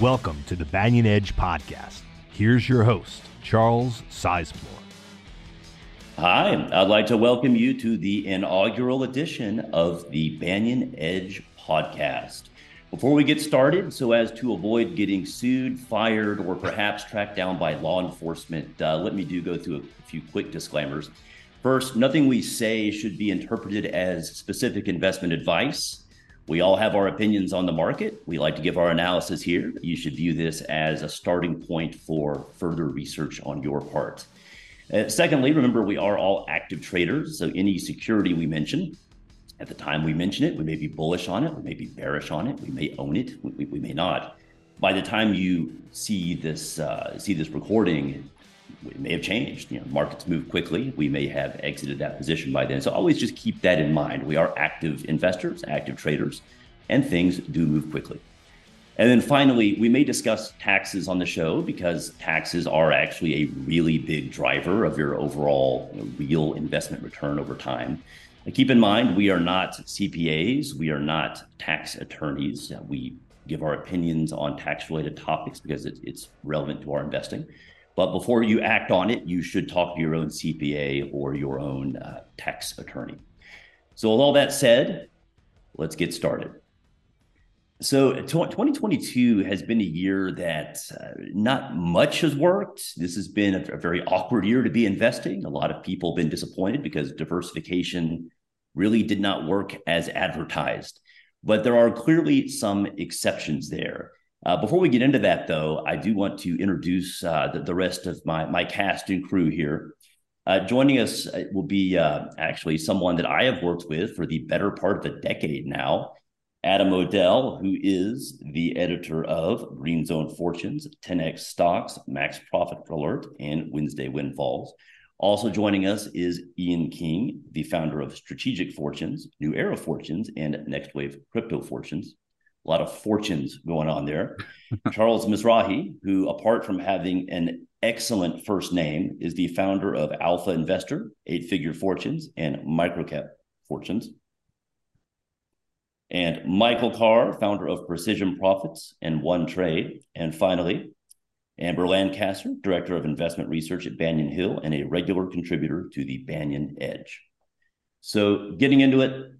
Welcome to the Banyan Edge podcast. Here's your host, Charles Sizemore. Hi, I'd like to welcome you to the inaugural edition of the Banyan Edge podcast. Before we get started, so as to avoid getting sued, fired, or perhaps tracked down by law enforcement, let me go through a few quick disclaimers. First, nothing we say should be interpreted as specific investment advice. We all have our opinions on the market. We like to give our analysis here. You should view this as a starting point for further research on your part. Secondly, remember, we are all active traders, so any security we mention, at the time we mention it, we may be bullish on it, we may be bearish on it, we may own it, we may not. By the time you see this recording, it may have changed. You know, markets move quickly. We may have exited that position by then. So always just keep that in mind. We are active investors, active traders, and things do move quickly. And then finally, we may discuss taxes on the show because taxes are actually a really big driver of your overall real investment return over time. Keep in mind, we are not CPAs. We are not tax attorneys. We give our opinions on tax-related topics because it's relevant to our investing. But before you act on it, you should talk to your own CPA or your own tax attorney. So with all that said, let's get started. So 2022 has been a year that not much has worked. This has been a very awkward year to be investing. A lot of people have been disappointed because diversification really did not work as advertised. But there are clearly some exceptions there. Before we get into that, though, I do want to introduce the rest of my cast and crew here. Joining us will be actually someone that I have worked with for the better part of a decade now. Adam O'Dell, who is the editor of Green Zone Fortunes, 10x Stocks, Max Profit Alert, and Wednesday Windfalls. Also joining us is Ian King, the founder of Strategic Fortunes, New Era Fortunes, and Next Wave Crypto Fortunes. A lot of fortunes going on there. Charles Mizrahi, who, apart from having an excellent first name, is the founder of Alpha Investor, 8 Figure Fortunes, and Microcap Fortunes. And Michael Carr, founder of Precision Profits and One Trade. And finally, Amber Lancaster, director of investment research at Banyan Hill and a regular contributor to the Banyan Edge. So getting into it,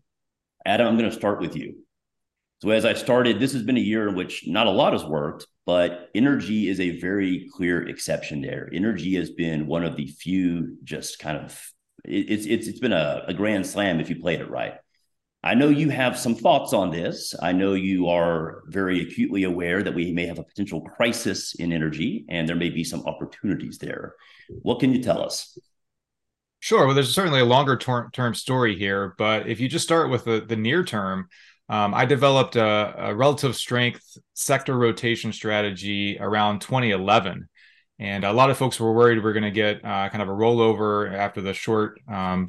Adam, I'm going to start with you. So as I started, this has been a year in which not a lot has worked, but energy is a very clear exception there. Energy has been one of the few just kind of, it's been a grand slam if you played it right. I know you have some thoughts on this. I know you are very acutely aware that we may have a potential crisis in energy and there may be some opportunities there. What can you tell us? Sure. Well, there's certainly a longer term story here, but if you just start with the near term, I developed a relative strength sector rotation strategy around 2011. And a lot of folks were worried we're going to get kind of a rollover after the short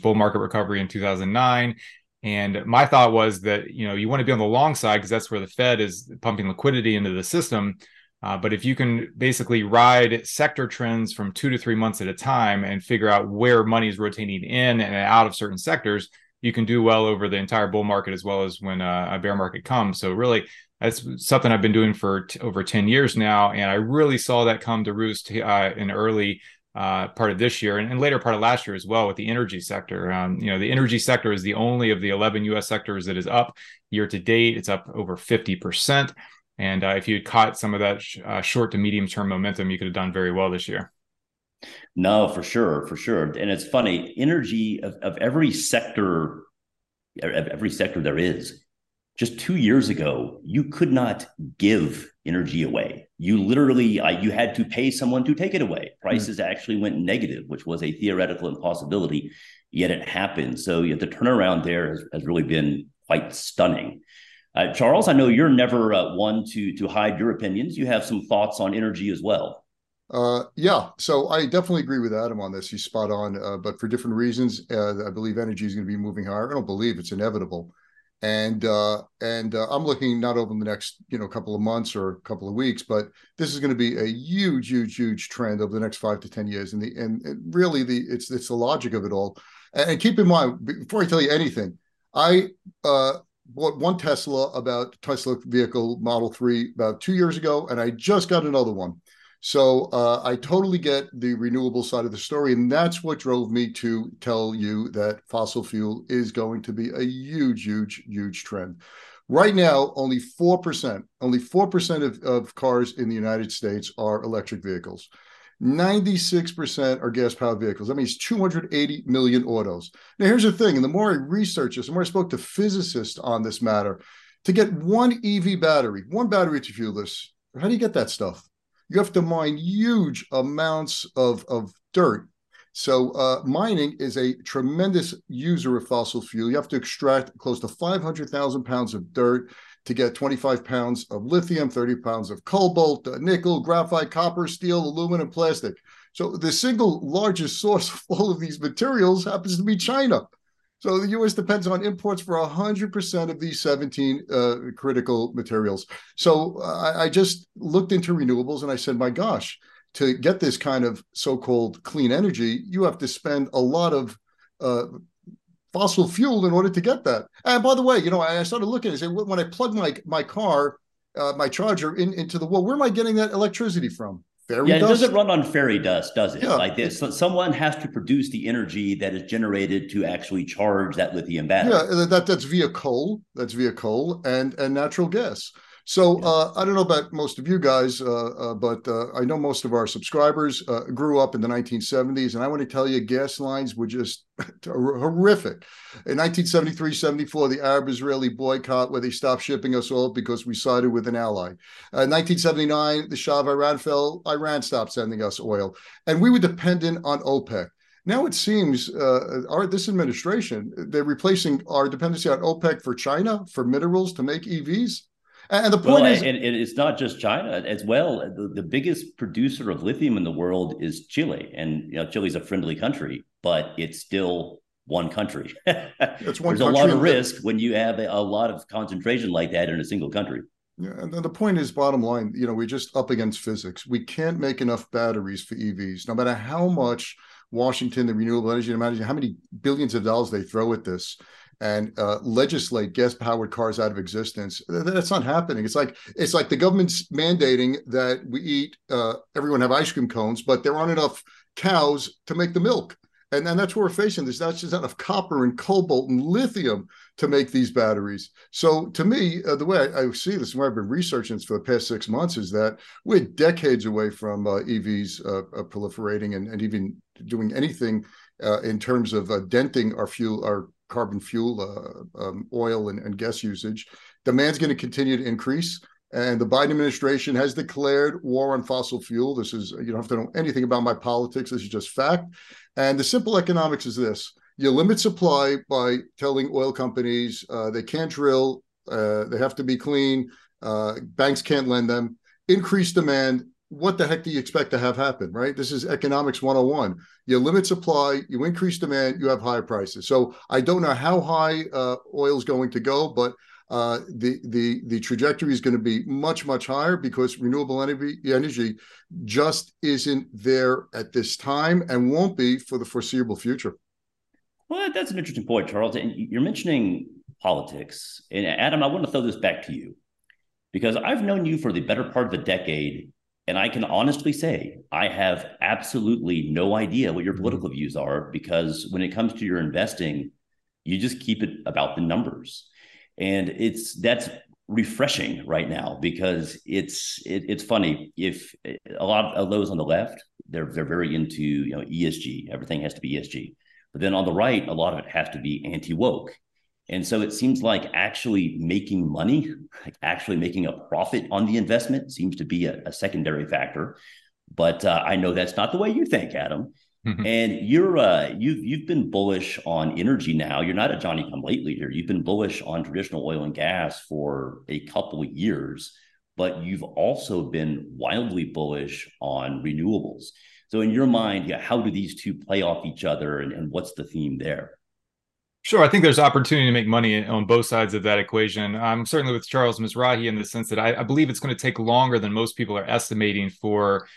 bull market recovery in 2009. And my thought was that, you know, you want to be on the long side because that's where the Fed is pumping liquidity into the system. But if you can basically ride sector trends from 2 to 3 months at a time and figure out where money is rotating in and out of certain sectors, you can do well over the entire bull market as well as when a bear market comes. So really, that's something I've been doing for over 10 years now. And I really saw that come to roost in early part of this year and later part of last year as well with the energy sector. The energy sector is the only of the 11 U.S. sectors that is up year to date. It's up over 50%. And if you had caught some of that short to medium term momentum, you could have done very well this year. No, for sure. And it's funny, energy of every sector there is. Just 2 years ago, you could not give energy away. You literally, you had to pay someone to take it away. Prices actually went negative, which was a theoretical impossibility, yet it happened. So the turnaround there has really been quite stunning. Charles, I know you're never one to hide your opinions. You have some thoughts on energy as well. Yeah, so I definitely agree with Adam on this. He's spot on, but for different reasons. I believe energy is going to be moving higher. I don't believe it's inevitable. And I'm looking not over the next, couple of months or a couple of weeks, but this is going to be a huge trend over the next 5 to 10 years. And really it's the logic of it all. And keep in mind, before I tell you anything, I bought one Tesla vehicle, Model 3, about 2 years ago, and I just got another one. So I totally get the renewable side of the story, and that's what drove me to tell you that fossil fuel is going to be a huge, huge, huge trend. Right now, only 4% of cars in the United States are electric vehicles. 96% are gas-powered vehicles. That means 280 million autos. Now, here's the thing. And the more I researched this, the more I spoke to physicists on this matter, to get one EV battery, one battery to fuel this, how do you get that stuff? You have to mine huge amounts of dirt. So mining is a tremendous user of fossil fuel. You have to extract close to 500,000 pounds of dirt to get 25 pounds of lithium, 30 pounds of cobalt, nickel, graphite, copper, steel, aluminum, plastic. So the single largest source of all of these materials happens to be China. So the U.S. depends on imports for 100% of these 17 critical materials. So I just looked into renewables and I said, my gosh, to get this kind of so-called clean energy, you have to spend a lot of fossil fuel in order to get that. And by the way, you know, I started looking and I said, when I plug my car, my charger into the wall, where am I getting that electricity from? Fairy dust? It doesn't run on fairy dust, does it? Yeah. Like this, someone has to produce the energy that is generated to actually charge that lithium battery. Yeah, that's via coal. That's via coal and natural gas. So yeah. I don't know about most of you guys, but I know most of our subscribers grew up in the 1970s. And I want to tell you, gas lines were just horrific. In 1973, 74, the Arab-Israeli boycott where they stopped shipping us oil because we sided with an ally. 1979, the Shah of Iran fell. Iran stopped sending us oil. And we were dependent on OPEC. Now it seems this administration, they're replacing our dependency on OPEC for China, for minerals to make EVs. And the point is, and it's not just China as well. The biggest producer of lithium in the world is Chile, and you know, Chile's a friendly country, but it's still one country. There's a lot of risk when you have a lot of concentration like that in a single country. Yeah, and the point is, bottom line, you know, we're just up against physics. We can't make enough batteries for EVs, no matter how much Washington, the renewable energy, imagine how many billions of dollars they throw at this. And legislate gas-powered cars out of existence. That's not happening. It's like the government's mandating that we eat. Everyone have ice cream cones, but there aren't enough cows to make the milk. And that's where we're facing this. That's just not enough copper and cobalt and lithium to make these batteries. So to me, the way I see this, and where I've been researching this for the past 6 months, is that we're decades away from EVs proliferating and even doing anything in terms of denting our carbon fuel, oil, and gas usage. Demand's going to continue to increase. And the Biden administration has declared war on fossil fuel. This is, you don't have to know anything about my politics. This is just fact. And the simple economics is this. You limit supply by telling oil companies they can't drill, they have to be clean, banks can't lend them. Increase demand. What the heck do you expect to have happen, right? This is economics 101. You limit supply, you increase demand, you have higher prices. So I don't know how high oil is going to go, but the trajectory is going to be much, much higher because renewable energy just isn't there at this time and won't be for the foreseeable future. Well, that's an interesting point, Charles. And you're mentioning politics. And Adam, I want to throw this back to you because I've known you for the better part of a decade. And I can honestly say I have absolutely no idea what your political views are, because when it comes to your investing, you just keep it about the numbers. And that's refreshing right now, because it's funny. If a lot of those on the left, they're very into, you know, ESG, everything has to be ESG. But then on the right, a lot of it has to be anti-woke. And so it seems like actually making money, like actually making a profit on the investment seems to be a secondary factor. But I know that's not the way you think, Adam. Mm-hmm. And you've been bullish on energy now. You're not a Johnny-come-lately here. You've been bullish on traditional oil and gas for a couple of years, but you've also been wildly bullish on renewables. So in your mind, yeah, how do these two play off each other and what's the theme there? Sure. I think there's opportunity to make money on both sides of that equation. I'm certainly with Charles Mizrahi in the sense that I believe it's going to take longer than most people are estimating for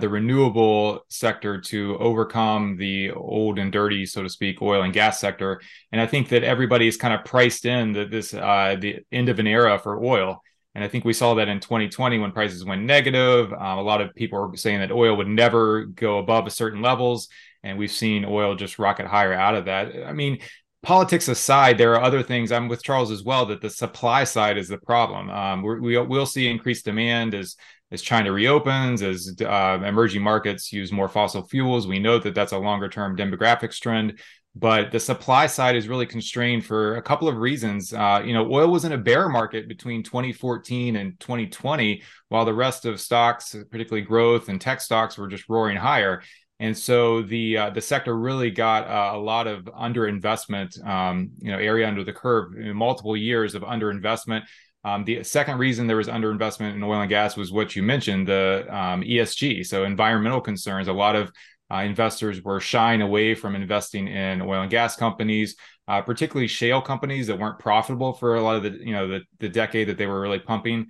the renewable sector to overcome the old and dirty, so to speak, oil and gas sector. And I think that everybody's kind of priced in that this the end of an era for oil. And I think we saw that in 2020 when prices went negative. A lot of people are saying that oil would never go above certain levels. And we've seen oil just rocket higher out of that. I mean, politics aside, there are other things. I'm with Charles as well, that the supply side is the problem. We'll see increased demand as China reopens, as emerging markets use more fossil fuels. We know that that's a longer term demographics trend. But the supply side is really constrained for a couple of reasons. Oil was in a bear market between 2014 and 2020, while the rest of stocks, particularly growth and tech stocks, were just roaring higher. And so the sector really got a lot of underinvestment, area under the curve, multiple years of underinvestment. The second reason there was underinvestment in oil and gas was what you mentioned, the ESG, so environmental concerns. A lot of investors were shying away from investing in oil and gas companies, particularly shale companies that weren't profitable for a lot of the decade that they were really pumping.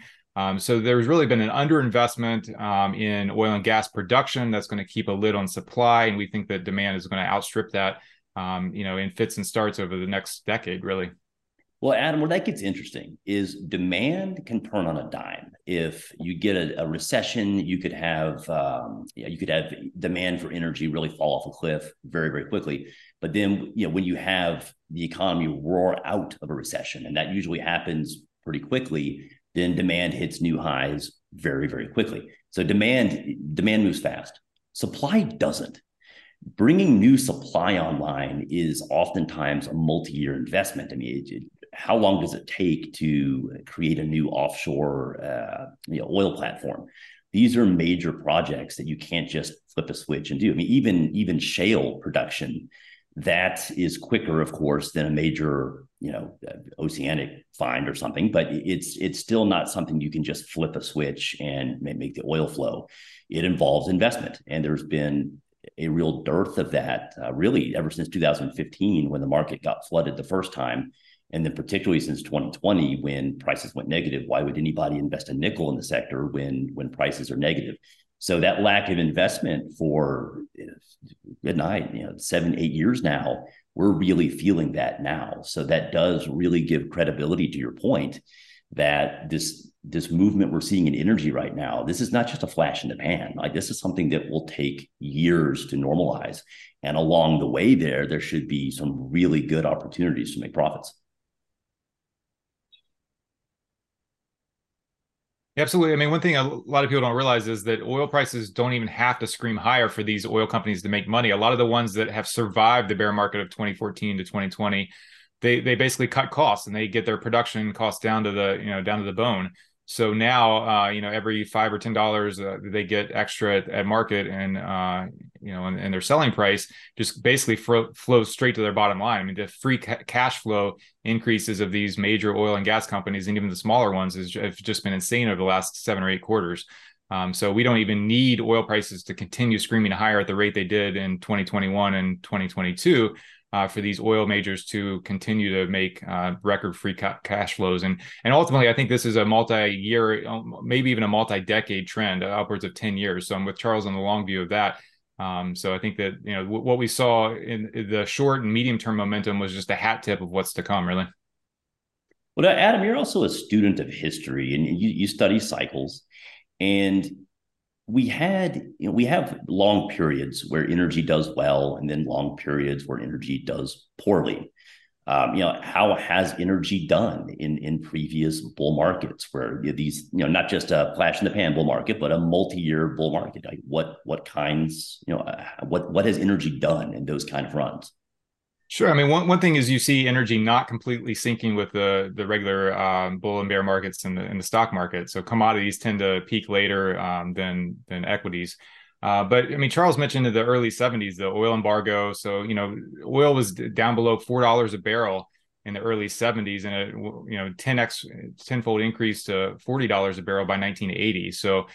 So there's really been an underinvestment in oil and gas production that's going to keep a lid on supply, and we think that demand is going to outstrip that, in fits and starts over the next decade, really. Well, Adam, where that gets interesting is demand can turn on a dime. If you get a recession, you could have demand for energy really fall off a cliff very, very quickly. But then, when you have the economy roar out of a recession, and that usually happens pretty quickly, then demand hits new highs very, very quickly. So demand moves fast. Supply doesn't. Bringing new supply online is oftentimes a multi-year investment. I mean, how long does it take to create a new offshore oil platform? These are major projects that you can't just flip a switch and do. I mean, even shale production, that is quicker, of course, than a major oceanic find or something, but it's still not something you can just flip a switch and make the oil flow. It involves investment, and there's been a real dearth of that really ever since 2015 when the market got flooded the first time. And then particularly since 2020, when prices went negative. Why would anybody invest a nickel in the sector when prices are negative? So that lack of investment for good night, 7-8 years now, we're really feeling that now. So that does really give credibility to your point that this movement we're seeing in energy right now, this is not just a flash in the pan. Like, this is something that will take years to normalize. And along the way there should be some really good opportunities to make profits. Absolutely. I mean, one thing a lot of people don't realize is that oil prices don't even have to scream higher for these oil companies to make money. A lot of the ones that have survived the bear market of 2014 to 2020, they basically cut costs and they get their production costs down to the bone. So now every $5 or $10 they get extra at market and and their selling price just basically flows straight to their bottom line. I mean, the free cash flow increases of these major oil and gas companies and even the smaller ones have just been insane over the last 7 or 8 quarters. So we don't even need oil prices to continue screaming higher at the rate they did in 2021 and 2022 for these oil majors to continue to make record free cash flows. And ultimately, I think this is a multi-year, maybe even a multi-decade trend, upwards of 10 years. So I'm with Charles on the long view of that. So I think that what we saw in the short and medium term momentum was just a hat tip of what's to come, really. Well, Adam, you're also a student of history, and you study cycles. And we have long periods where energy does well, and then long periods where energy does poorly. How has energy done in previous bull markets where these, not just a flash in the pan bull market, but a multi-year bull market? Like what kinds, what has energy done in those kind of runs? Sure. I mean, one thing is you see energy not completely syncing with the regular bull and bear markets in the stock market. So commodities tend to peak later than equities. But I mean, Charles mentioned in the early 70s, the oil embargo. So, oil was down below $4 a barrel in the early 70s and a, 10-fold increase to $40 a barrel by 1980. So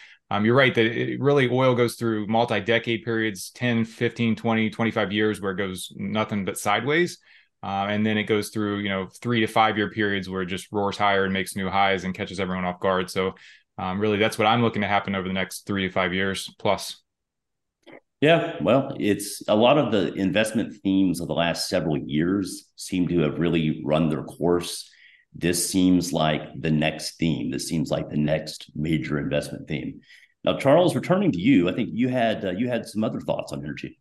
you're right that oil goes through multi-decade periods, 10, 15, 20, 25 years where it goes nothing but sideways. And then it goes through, 3 to 5 year periods where it just roars higher and makes new highs and catches everyone off guard. So really, that's what I'm looking to happen over the next 3 to 5 years plus. Yeah, well, it's a lot of the investment themes of the last several years seem to have really run their course. This seems like the next theme. This seems like the next major investment theme. Now, Charles, returning to you, I think you had some other thoughts on energy.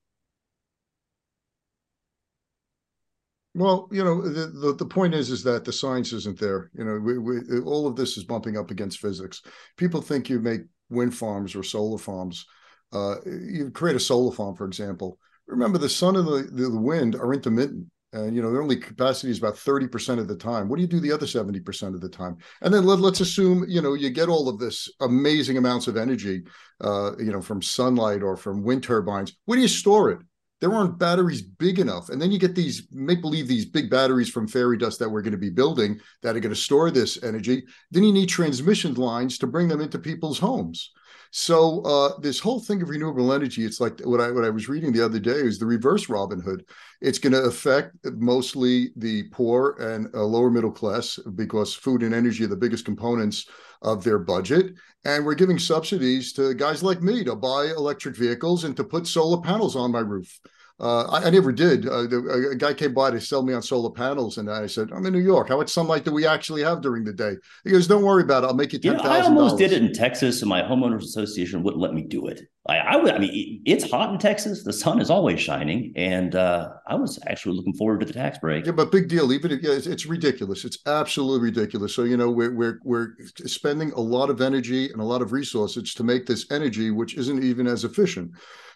Well, you know, the point is that the science isn't there. You know, we all of this is bumping up against physics. People think you make wind farms or solar farms. You create a solar farm, for example. Remember, the sun and the wind are intermittent. And, you know, their only capacity is about 30% of the time. What do you do the other 70% of the time? And then let's assume, you know, you get all of this amazing amounts of energy, you know, from sunlight or from wind turbines. Where do you store it? There aren't batteries big enough. And then you get these make-believe, these big batteries from fairy dust that we're going to be building that are going to store this energy. Then you need transmission lines to bring them into people's homes. So this whole thing of renewable energy, it's like what I was reading the other day is the reverse Robin Hood. It's going to affect mostly the poor and lower middle class because food and energy are the biggest components of their budget. And we're giving subsidies to guys like me to buy electric vehicles and to put solar panels on my roof. I never did. A guy came by to sell me on solar panels, and I said, I'm in New York. How much sunlight do we actually have during the day? He goes, don't worry about it. I'll make you $10,000. You know, I almost did it in Texas, and my homeowners association wouldn't let me do it. I mean, it's hot in Texas. The sun is always shining, and I was actually looking forward to the tax break. Yeah, but big deal. Even if, yeah, it's ridiculous. It's absolutely ridiculous. So, you know, we're spending a lot of energy and a lot of resources to make this energy, which isn't even as efficient.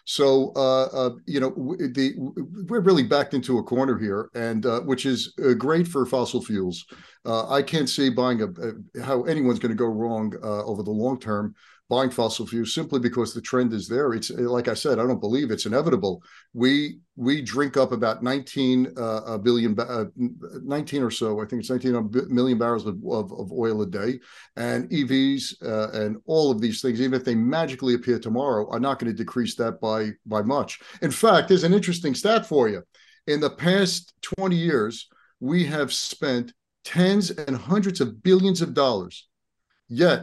So, you know, we're really backed into a corner here, and which is great for fossil fuels. I can't see buying how anyone's going to go wrong over the long term buying fossil fuels simply because the trend is there. It's like I said, I don't believe it's inevitable. We drink up about 19 million barrels of oil a day, and EVs and all of these things, even if they magically appear tomorrow, are not going to decrease that by much. In fact, there's an interesting stat for you. In the past 20 years, we have spent tens and hundreds of billions of dollars, yet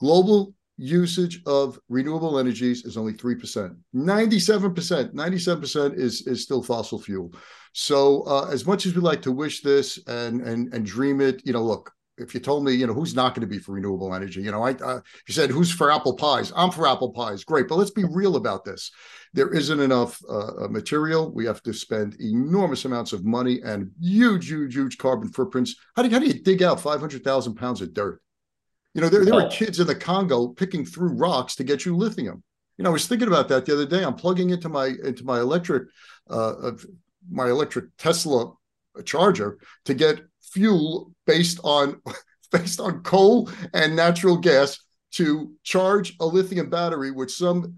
global usage of renewable energies is only 3%. 97% is still fossil fuel. So as much as we like to wish this and dream it, you know, look, if you told me, you know, who's not going to be for renewable energy? You know, you said, who's for apple pies? I'm for apple pies. Great. But let's be real about this. There isn't enough material. We have to spend enormous amounts of money and huge, huge, huge carbon footprints. How do you dig out 500,000 pounds of dirt? You know, there are kids in the Congo picking through rocks to get you lithium. You know, I was thinking about that the other day. I'm plugging into my electric Tesla charger to get fuel based on coal and natural gas to charge a lithium battery, which some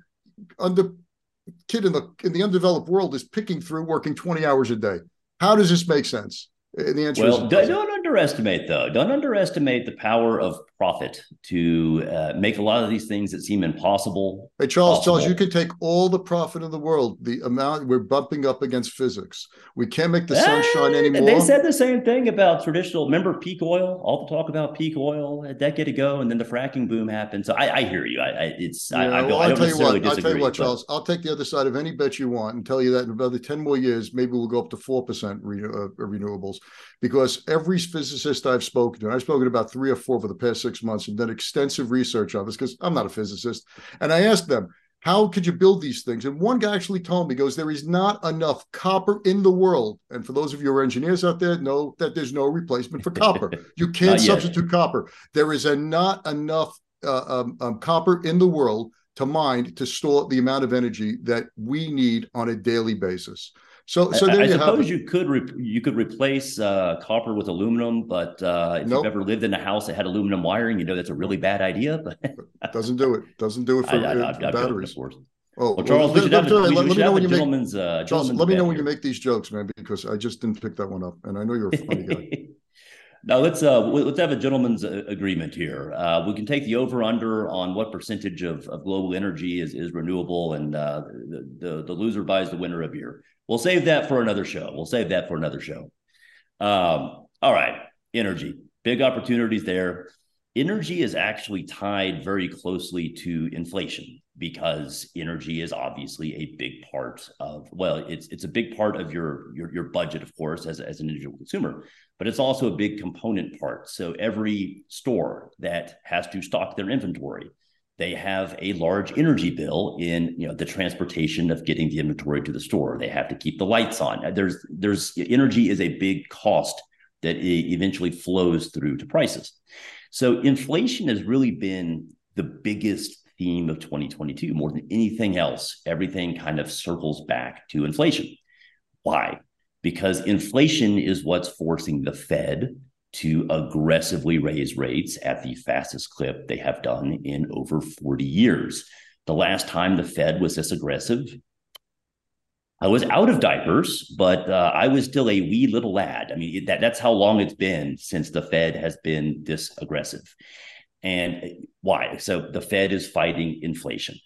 kid in the undeveloped world is picking through, working 20 hours a day. How does this make sense? And the answer is don't underestimate, though. Don't underestimate the power of profit to make a lot of these things that seem impossible. Hey, Charles, you can take all the profit in the world. The amount we're bumping up against physics. We can't make the sunshine anymore. They said the same thing about traditional. Remember peak oil? All the talk about peak oil a decade ago, and then the fracking boom happened. So I hear you. I'll tell you what, Charles. I'll take the other side of any bet you want and tell you that in about 10 more years, maybe we'll go up to 4% renewables. Because every physicist I've spoken to about 3 or 4 for the past 6 months and done extensive research on this because I'm not a physicist. And I asked them, how could you build these things? And one guy actually told me, goes, there is not enough copper in the world. And for those of you who are engineers out there, know that there's no replacement for copper. You can't substitute copper. There is not enough copper in the world to mine to store the amount of energy that we need on a daily basis. So there I suppose you could replace copper with aluminum, but if you've ever lived in a house that had aluminum wiring, you know that's a really bad idea. But doesn't do it for batteries. Well, Charles, let me know when you make these jokes, man, because I just didn't pick that one up, and I know you're a funny guy. Now let's have a gentleman's agreement here. We can take the over/under on what percentage of global energy is renewable, and the loser buys the winner a beer. We'll save that for another show. All right, energy, big opportunities there. Energy is actually tied very closely to inflation. because energy is obviously a big part of, well, it's a big part of your budget, of course, as an individual consumer, but it's also a big component part. So every store that has to stock their inventory, they have a large energy bill in, you know, the transportation of getting the inventory to the store. They have to keep the lights on. There's energy is a big cost that eventually flows through to prices. So inflation has really been the biggest theme of 2022, more than anything else. Everything kind of circles back to inflation. Why? Because inflation is what's forcing the Fed to aggressively raise rates at the fastest clip they have done in over 40 years. The last time the Fed was this aggressive, I was out of diapers, but I was still a wee little lad. I mean, that's how long it's been since the Fed has been this aggressive. And why? So the Fed is fighting inflation,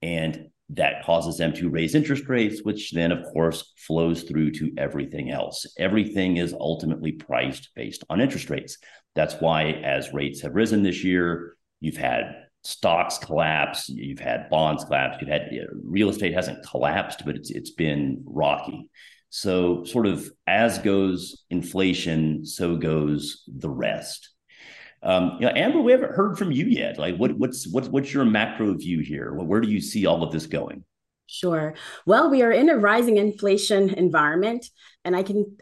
and that causes them to raise interest rates, which then, of course, flows through to everything else. Everything is ultimately priced based on interest rates. That's why, as rates have risen this year, you've had stocks collapse, you've had bonds collapse, you've had real estate hasn't collapsed, but it's been rocky. So sort of as goes inflation, so goes the rest. Amber, we haven't heard from you yet. Like, what's your macro view here? Where do you see all of this going? Sure. Well, we are in a rising inflation environment, and I can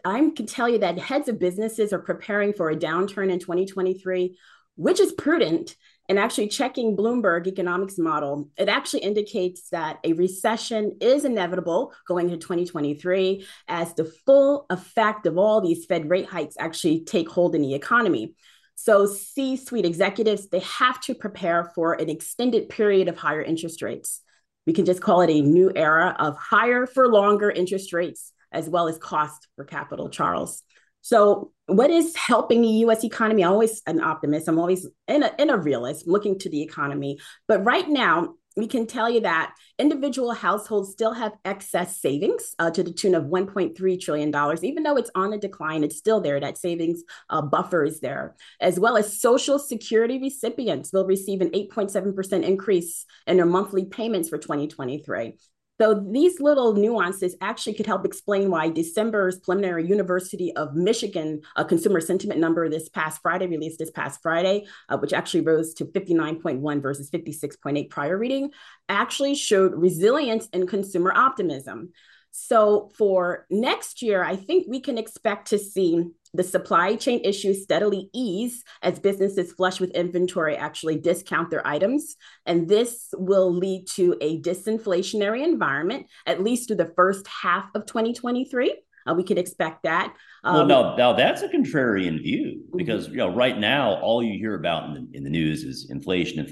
tell you that heads of businesses are preparing for a downturn in 2023, which is prudent. And actually, checking Bloomberg economics model, it actually indicates that a recession is inevitable going into 2023 as the full effect of all these Fed rate hikes actually take hold in the economy. So C-suite executives, they have to prepare for an extended period of higher interest rates. We can just call it a new era of higher for longer interest rates, as well as cost for capital, Charles. So what is helping the U.S. economy? I'm always an optimist. I'm always in a realist looking to the economy. But right now, we can tell you that individual households still have excess savings to the tune of $1.3 trillion. Even though it's on a decline, it's still there. That savings buffer is there, as well as Social Security recipients will receive an 8.7% increase in their monthly payments for 2023. So these little nuances actually could help explain why December's preliminary University of Michigan consumer sentiment number released this past Friday, which actually rose to 59.1 versus 56.8 prior reading, actually showed resilience in consumer optimism. So for next year, I think we can expect to see the supply chain issues steadily ease as businesses flush with inventory actually discount their items. And this will lead to a disinflationary environment, at least through the first half of 2023. We could expect that. Well, now that's a contrarian view, because right now, all you hear about in the news is inflation.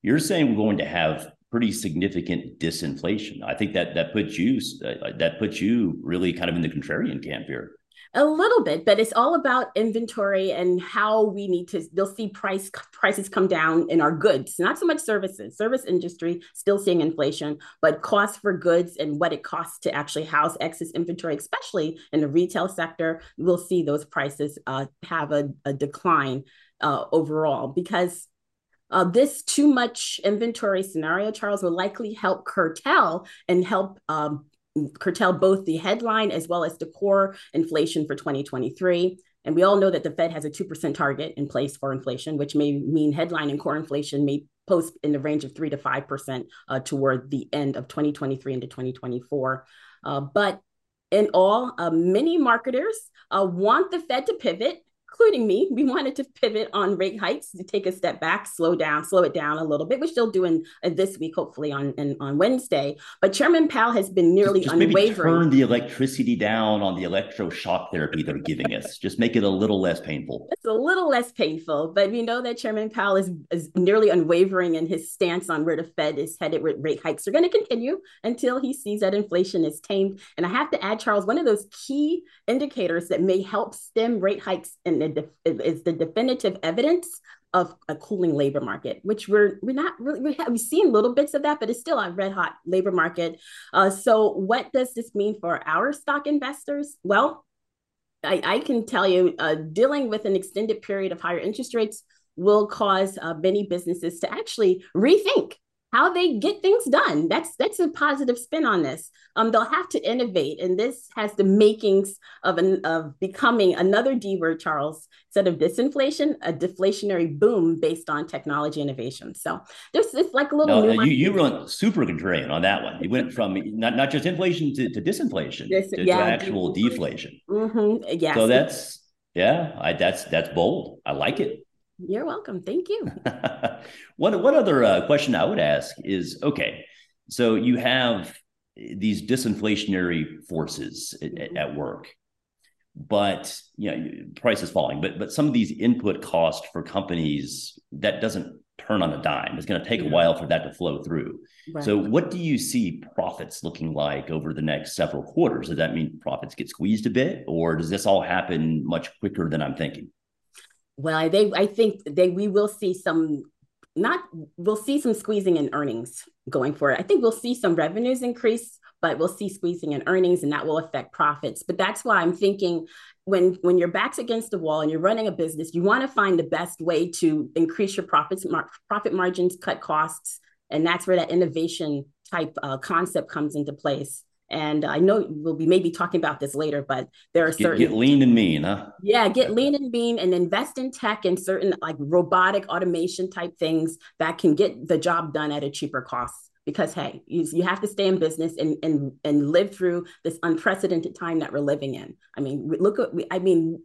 You're saying we're going to have pretty significant disinflation. I think that puts you really kind of in the contrarian camp here. A little bit, but it's all about inventory and how we need to. They'll see prices come down in our goods, not so much services. Service industry still seeing inflation, but costs for goods and what it costs to actually house excess inventory, especially in the retail sector, we'll see those prices have a decline overall, because this too much inventory scenario, Charles, will likely help curtail and help curtail both the headline as well as the core inflation for 2023. And we all know that the Fed has a 2% target in place for inflation, which may mean headline and core inflation may post in the range of 3 to 5% toward the end of 2023 into 2024. But in all, many marketers want the Fed to pivot, including me. We wanted to pivot on rate hikes, to take a step back, slow it down a little bit, which they'll do this week, hopefully on Wednesday. But Chairman Powell has been nearly unwavering. Just maybe turn the electricity down on the electroshock therapy they're giving us. Just make it a little less painful. It's a little less painful, but we know that Chairman Powell is nearly unwavering in his stance on where the Fed is headed with rate hikes. They're going to continue until he sees that inflation is tamed. And I have to add, Charles, one of those key indicators that may help stem rate hikes and is the definitive evidence of a cooling labor market, which we're not really, we've seen little bits of that, but it's still a red hot labor market. So what does this mean for our stock investors? Well, I can tell you dealing with an extended period of higher interest rates will cause many businesses to actually rethink how they get things done. That's a positive spin on this. They'll have to innovate, and this has the makings of becoming another D word, Charles, instead of disinflation, a deflationary boom based on technology innovation. So there's this like a little. No, you went super contrarian on that one. You went from not just inflation to disinflation to actual deflation. Mm-hmm. Yeah. So that's bold. I like it. You're welcome. Thank you. One other question I would ask is, okay, so you have these disinflationary forces at work, but price is falling, but some of these input costs for companies, that doesn't turn on a dime. It's going to take a while for that to flow through. Right. So what do you see profits looking like over the next several quarters? Does that mean profits get squeezed a bit, or does this all happen much quicker than I'm thinking? Well, we will see some squeezing in earnings going forward. I think we'll see some revenues increase, but we'll see squeezing in earnings, and that will affect profits. But that's why I'm thinking when your back's against the wall and you're running a business, you want to find the best way to increase your profits, profit margins, cut costs. And that's where that innovation type concept comes into place. And I know we'll be maybe talking about this later, but there are certain— Get lean and mean, huh? Yeah, get lean and mean and invest in tech and certain like robotic automation type things that can get the job done at a cheaper cost. Because, hey, you have to stay in business and live through this unprecedented time that we're living in. I mean,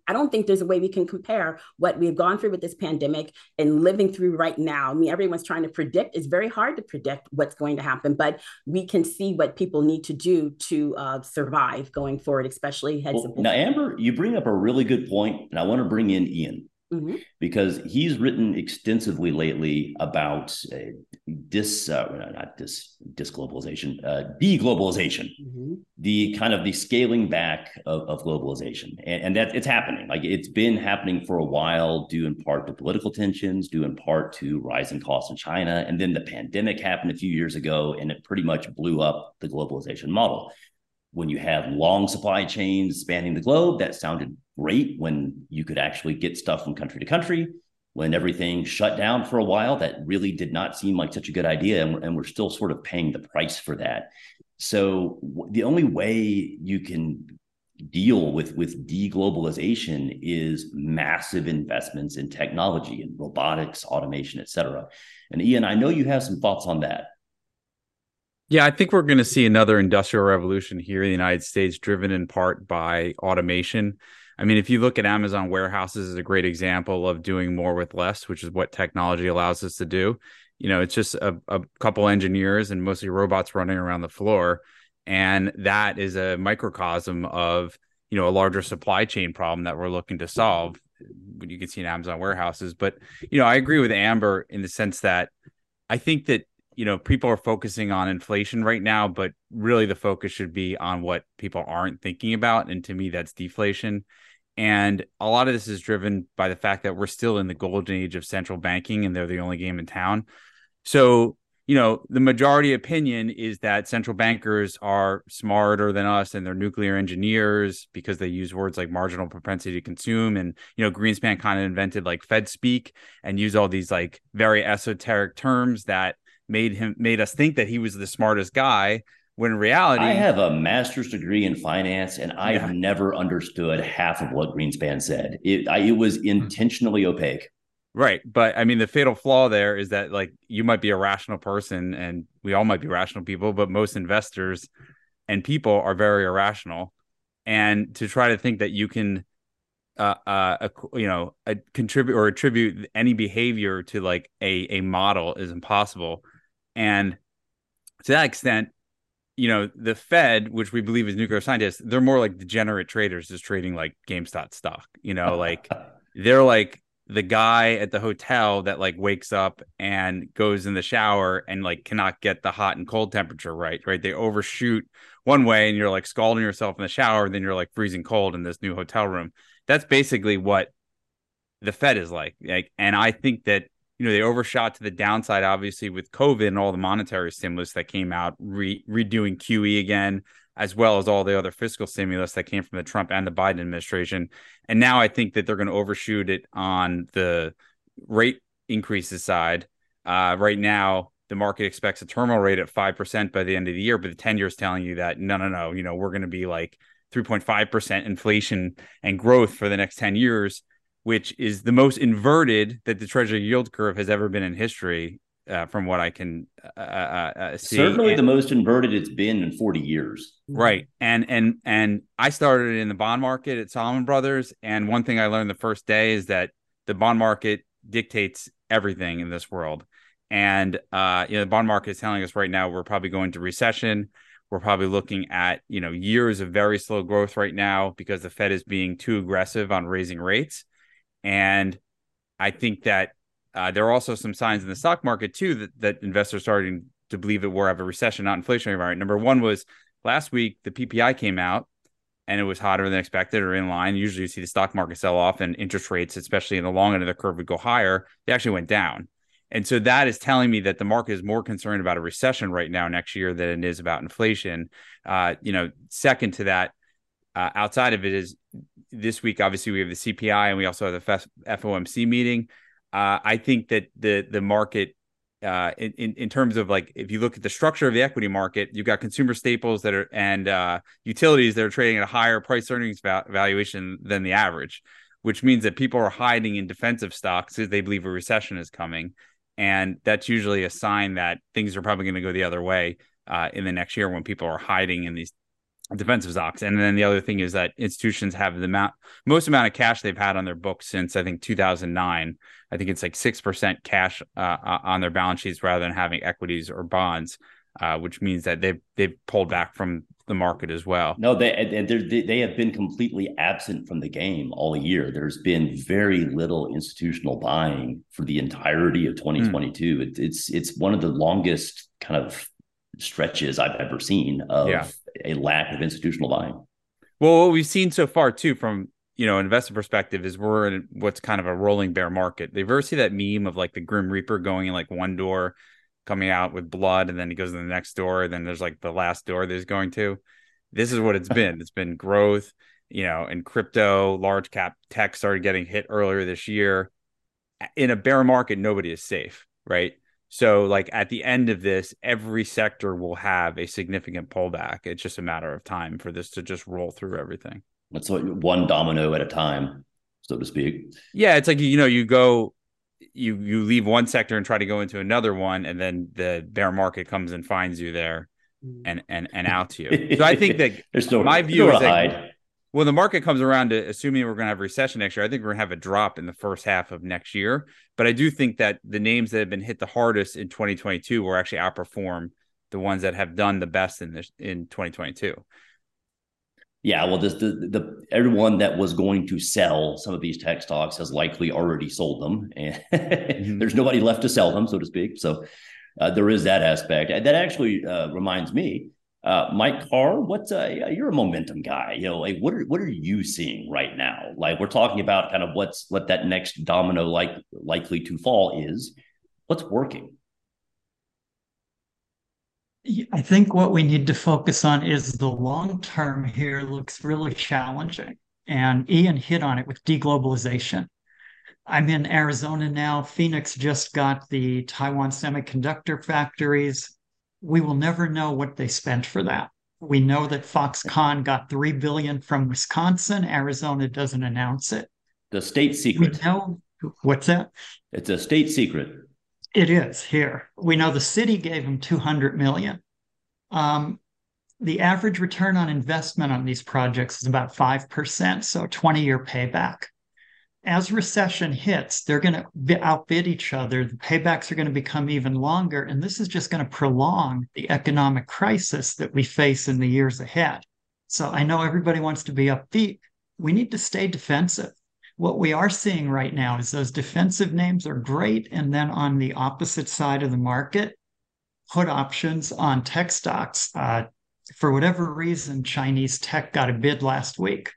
I don't think there's a way we can compare what we've gone through with this pandemic and living through right now. I mean, everyone's trying to predict. It's very hard to predict what's going to happen, but we can see what people need to do to survive going forward, especially heads of business. Now, Amber, you bring up a really good point, and I want to bring in Ian. Mm-hmm. Because he's written extensively lately about deglobalization, mm-hmm. the scaling back of globalization, and that it's happening. Like it's been happening for a while, due in part to political tensions, due in part to rising costs in China, and then the pandemic happened a few years ago, and it pretty much blew up the globalization model. When you have long supply chains spanning the globe, that sounded great when you could actually get stuff from country to country. When everything shut down for a while, that really did not seem like such a good idea. And we're still sort of paying the price for that. So the only way you can deal with deglobalization is massive investments in technology and robotics, automation, et cetera. And Ian, I know you have some thoughts on that. Yeah, I think we're going to see another industrial revolution here in the United States, driven in part by automation. I mean, if you look at Amazon warehouses, is a great example of doing more with less, which is what technology allows us to do. It's just a couple engineers and mostly robots running around the floor. And that is a microcosm of, a larger supply chain problem that we're looking to solve. You can see in Amazon warehouses. But, I agree with Amber in the sense that I think that people are focusing on inflation right now, but really the focus should be on what people aren't thinking about. And to me, that's deflation. And a lot of this is driven by the fact that we're still in the golden age of central banking, and they're the only game in town. So, the majority opinion is that central bankers are smarter than us and they're nuclear engineers because they use words like marginal propensity to consume. And, Greenspan kind of invented like Fed speak and use all these like very esoteric terms that made us think that he was the smartest guy, when in reality, I have a master's degree in finance, and I've never understood half of what Greenspan said. It was intentionally opaque. Right. But I mean, the fatal flaw there is that like you might be a rational person, and we all might be rational people, but most investors and people are very irrational. And to try to think that you can contribute or attribute any behavior to like a model is impossible. And to that extent, the Fed, which we believe is nuclear scientists, they're more like degenerate traders just trading like GameStop stock, like they're like the guy at the hotel that like wakes up and goes in the shower and like cannot get the hot and cold temperature right. Right. They overshoot one way and you're like scalding yourself in the shower. And then you're like freezing cold in this new hotel room. That's basically what the Fed is like. And I think that, they overshot to the downside, obviously, with COVID and all the monetary stimulus that came out, redoing QE again, as well as all the other fiscal stimulus that came from the Trump and the Biden administration. And now I think that they're going to overshoot it on the rate increases side. Right now, the market expects a terminal rate at 5% by the end of the year, but the 10-year is telling you that no, you know, we're going to be like 3.5% inflation and growth for the next 10 years, which is the most inverted that the Treasury yield curve has ever been in history, from what I can see. Certainly the most inverted it's been in 40 years. Right. And I started in the bond market at Solomon Brothers. And one thing I learned the first day is that the bond market dictates everything in this world. And, you know, the bond market is telling us right now, we're probably going to recession. We're probably looking at, you know, years of very slow growth right now because the Fed is being too aggressive on raising rates. And I think that there are also some signs in the stock market, too, that investors starting to believe that we're have a recession, not inflationary environment. Number one was last week, the PPI came out and it was hotter than expected or in line. Usually you see the stock market sell off and interest rates, especially in the long end of the curve, would go higher. They actually went down. And so that is telling me that the market is more concerned about a recession right now next year than it is about inflation. You know, second to that, outside of it is this week, obviously, we have the CPI and we also have the FOMC meeting. I think that the market in terms of, like, if you look at the structure of the equity market, you've got consumer staples that are and utilities that are trading at a higher price earnings valuation than the average, which means that people are hiding in defensive stocks because they believe a recession is coming. And that's usually a sign that things are probably going to go the other way in the next year when people are hiding in these defensive stocks. And then the other thing is that institutions have the most amount of cash they've had on their books since, I think, 2009. I think it's like 6% cash on their balance sheets rather than having equities or bonds, which means that they've pulled back from the market as well. No, they have been completely absent from the game all year. There's been very little institutional buying for the entirety of 2022. It's one of the longest kind of stretches I've ever seen of a lack of institutional buying. Well, what we've seen so far too, from, you know, investor perspective, is we're in what's kind of a rolling bear market. They've ever seen that meme of like the Grim Reaper going in like one door, coming out with blood, and then he goes to the next door, and then there's like the last door that he's going to. This is what it's been. It's been growth, you know, and crypto, large cap tech started getting hit earlier this year. In a bear market, nobody is safe, right? So like at the end of this, every sector will have a significant pullback. It's just a matter of time for this to just roll through everything. That's like one domino at a time, so to speak. Yeah, it's like, you know, you go... You leave one sector and try to go into another one, and then the bear market comes and finds you there and outs you. So I think that my view is that when the market comes around to assuming we're going to have a recession next year, I think we're going to have a drop in the first half of next year. But I do think that the names that have been hit the hardest in 2022 will actually outperform the ones that have done the best in 2022. Yeah, well, everyone that was going to sell some of these tech stocks has likely already sold them, and there's nobody left to sell them, so to speak. So there is that aspect. That actually reminds me, Mike Carr, you're a momentum guy. You know, like what are you seeing right now? Like we're talking about kind of what that next domino likely to fall is. What's working? I think what we need to focus on is the long term here looks really challenging. And Ian hit on it with deglobalization. I'm in Arizona now. Phoenix just got the Taiwan semiconductor factories. We will never know what they spent for that. We know that Foxconn got $3 billion from Wisconsin. Arizona doesn't announce it. The state secret. We know, what's that? It's a state secret. It is here. We know the city gave them $200 million. The average return on investment on these projects is about 5%, so 20-year payback. As recession hits, they're going to outbid each other. The paybacks are going to become even longer, and this is just going to prolong the economic crisis that we face in the years ahead. So I know everybody wants to be upbeat. We need to stay defensive. What we are seeing right now is those defensive names are great. And then on the opposite side of the market, put options on tech stocks. For whatever reason, Chinese tech got a bid last week.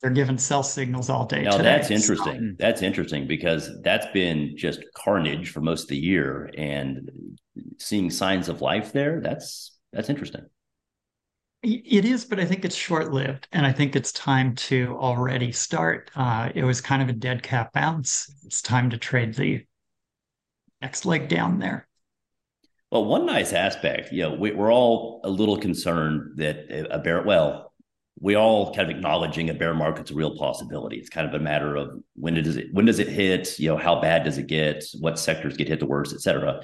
They're giving sell signals all day today. That's interesting. So, that's interesting because that's been just carnage for most of the year. And seeing signs of life there, that's interesting. It is, but I think it's short-lived, and I think it's time to already start. It was kind of a dead cat bounce. It's time to trade the next leg down there. Well, one nice aspect, you know, we're all a little concerned that a bear, well, we all kind of acknowledging a bear market's a real possibility. It's kind of a matter of when does it hit, you know, how bad does it get, what sectors get hit the worst, et cetera.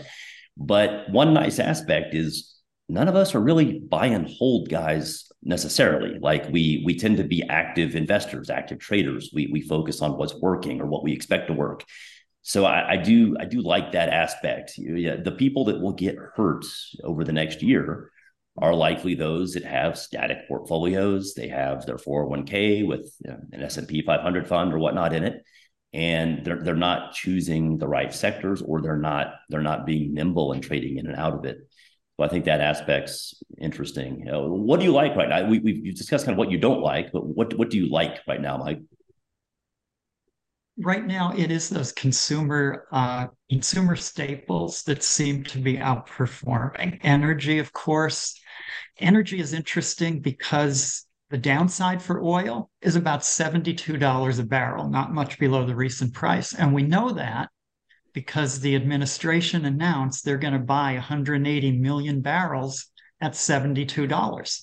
But one nice aspect is none of us are really buy and hold guys necessarily. Like we tend to be active investors, active traders. We focus on what's working or what we expect to work. So I do like that aspect. Yeah, the people that will get hurt over the next year are likely those that have static portfolios. They have their 401k with an S&P 500 fund or whatnot in it, and they're not choosing the right sectors, or they're not being nimble and trading in and out of it. So I think that aspect's interesting. You know, what do you like right now? We've discussed kind of what you don't like, but what do you like right now, Mike? Right now, it is those consumer staples that seem to be outperforming. Energy, of course. Energy is interesting because the downside for oil is about $72 a barrel, not much below the recent price. And we know that because the administration announced they're going to buy 180 million barrels at $72.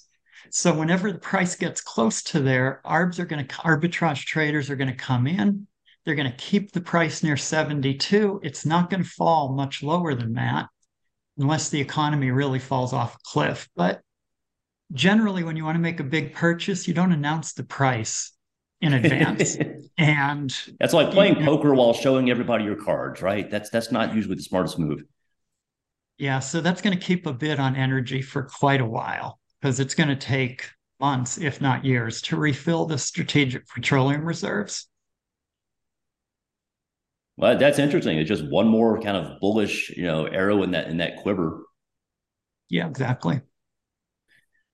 So whenever the price gets close to there, arbitrage traders are going to come in. They're going to keep the price near 72. It's not going to fall much lower than that unless the economy really falls off a cliff. But generally, when you want to make a big purchase, you don't announce the price in advance. And that's like playing poker while showing everybody your cards, right? That's not usually the smartest move. Yeah, so that's going to keep a bid on energy for quite a while because it's going to take months, if not years, to refill the strategic petroleum reserves. Well, that's interesting. It's just one more kind of bullish, arrow in that quiver. Yeah, exactly.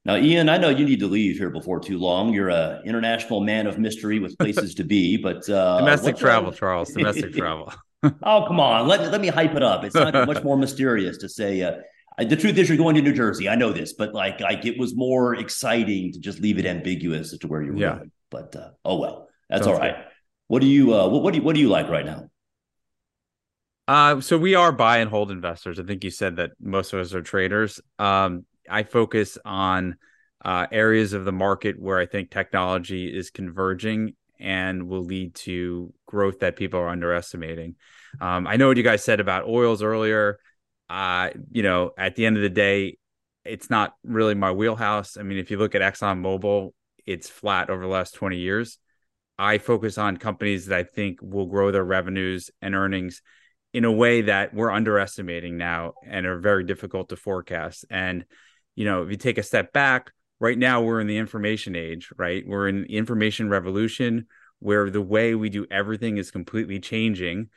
Now, Ian, I know you need to leave here before too long. You're an international man of mystery with places to be, but domestic travel, Charles. Domestic travel. Oh, come on. Let me hype it up. It's not much more mysterious to say. The truth is, you're going to New Jersey. I know this, but like it was more exciting to just leave it ambiguous as to where you were going. But oh well, that's all right. Good. What do you what do you like right now? So we are buy and hold investors. I think you said that most of us are traders. I focus on areas of the market where I think technology is converging and will lead to growth that people are underestimating. I know what you guys said about oils earlier. At the end of the day, it's not really my wheelhouse. I mean, if you look at ExxonMobil, it's flat over the last 20 years. I focus on companies that I think will grow their revenues and earnings in a way that we're underestimating now and are very difficult to forecast. And, if you take a step back, right now we're in the information age, right? We're in the information revolution where the way we do everything is completely changing.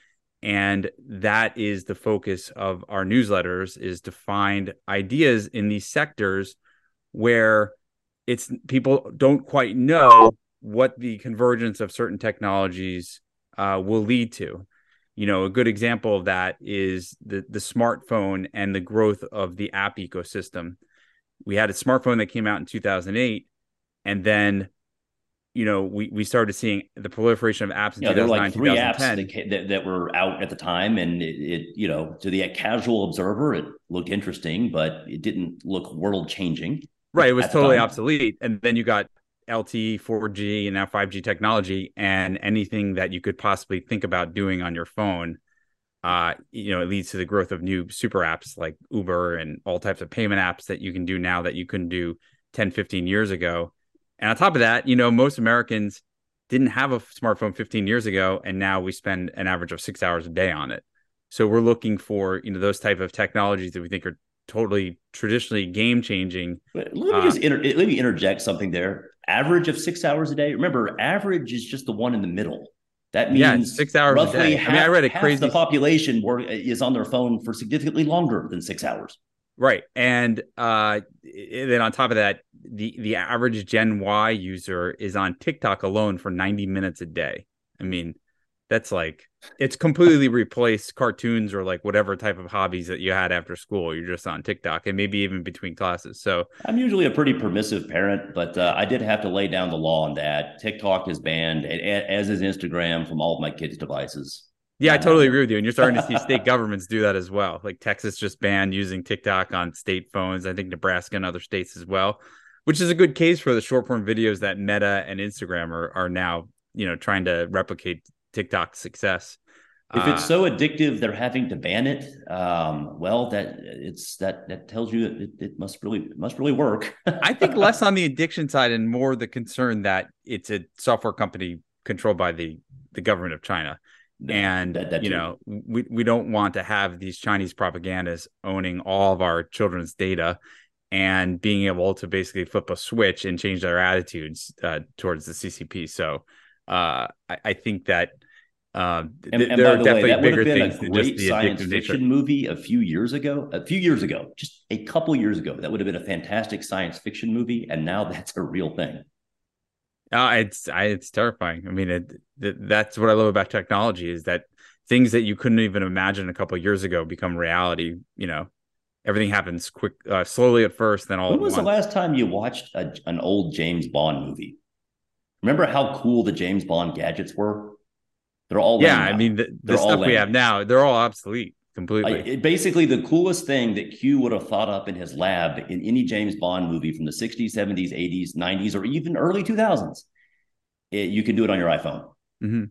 And that is the focus of our newsletters, is to find ideas in these sectors where it's people don't quite know what the convergence of certain technologies will lead to. A good example of that is the smartphone and the growth of the app ecosystem. We had a smartphone that came out in 2008, and then, we started seeing the proliferation of apps in 2009, there were like 3 apps that were out at the time, and it to the casual observer, it looked interesting, but it didn't look world-changing. Right, it was totally obsolete, and then you got LTE, 4G, and now 5G technology, and anything that you could possibly think about doing on your phone, it leads to the growth of new super apps like Uber and all types of payment apps that you can do now that you couldn't do 10, 15 years ago. And on top of that, most Americans didn't have a smartphone 15 years ago, and now we spend an average of 6 hours a day on it. So we're looking for, those type of technologies that we think are totally traditionally game-changing. Let me interject something there. Average of 6 hours a day. Remember, average is just the one in the middle. That means 6 hours roughly a day. Half, I read a crazy... the population is on their phone for significantly longer than 6 hours. Right. And then on top of that, the average Gen Y user is on TikTok alone for 90 minutes a day. I mean, that's like, it's completely replaced cartoons or like whatever type of hobbies that you had after school. You're just on TikTok and maybe even between classes. So I'm usually a pretty permissive parent, but I did have to lay down the law on that. TikTok is banned, as is Instagram, from all of my kids' devices. Yeah, I totally agree with you. And you're starting to see state governments do that as well. Like Texas just banned using TikTok on state phones. I think Nebraska and other states as well, which is a good case for the short form videos that Meta and Instagram are now, you know, trying to replicate TikTok's success. If it's so addictive, they're having to ban it. Well, that tells you that it must really work. I think less on the addiction side and more the concern that it's a software company controlled by the government of China. And, you know, we don't want to have these Chinese propagandists owning all of our children's data and being able to basically flip a switch and change their attitudes towards the CCP. So I think that and there are definitely bigger things than just the science fiction movie a few years ago, just a couple years ago. That would have been a fantastic science fiction movie. And now that's a real thing. It's terrifying. I mean, that's what I love about technology is that things that you couldn't even imagine a couple of years ago become reality. You know, everything happens quick, slowly at first, then all. When was the last time you watched an old James Bond movie? Remember how cool the James Bond gadgets were? They're all I mean, the stuff we have now, they're all obsolete completely. Basically, the coolest thing that Q would have thought up in his lab in any James Bond movie from the 60s, 70s, 80s, 90s, or even early 2000s, you can do it on your iPhone. Mm-hmm.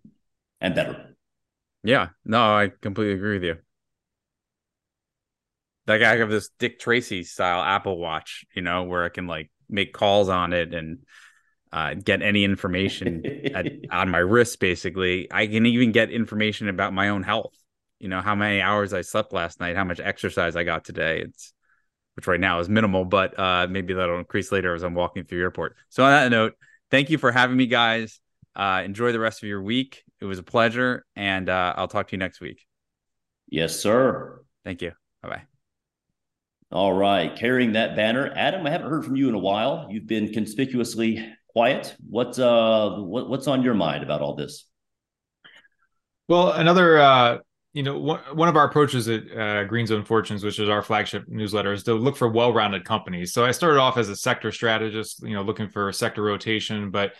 And better. Yeah. No, I completely agree with you. Like, I have this Dick Tracy style Apple Watch, you know, where I can like make calls on it and get any information on my wrist, basically. I can even get information about my own health. You know, how many hours I slept last night, how much exercise I got today, which right now is minimal, but maybe that'll increase later as I'm walking through the airport. So on that note, thank you for having me, guys. Enjoy the rest of your week. It was a pleasure, and I'll talk to you next week. Yes, sir. Thank you. Bye-bye. All right. Carrying that banner. Adam, I haven't heard from you in a while. You've been conspicuously quiet. What's on your mind about all this? Well, another... one of our approaches at Green Zone Fortunes, which is our flagship newsletter, is to look for well-rounded companies. So I started off as a sector strategist, you know, looking for sector rotation, but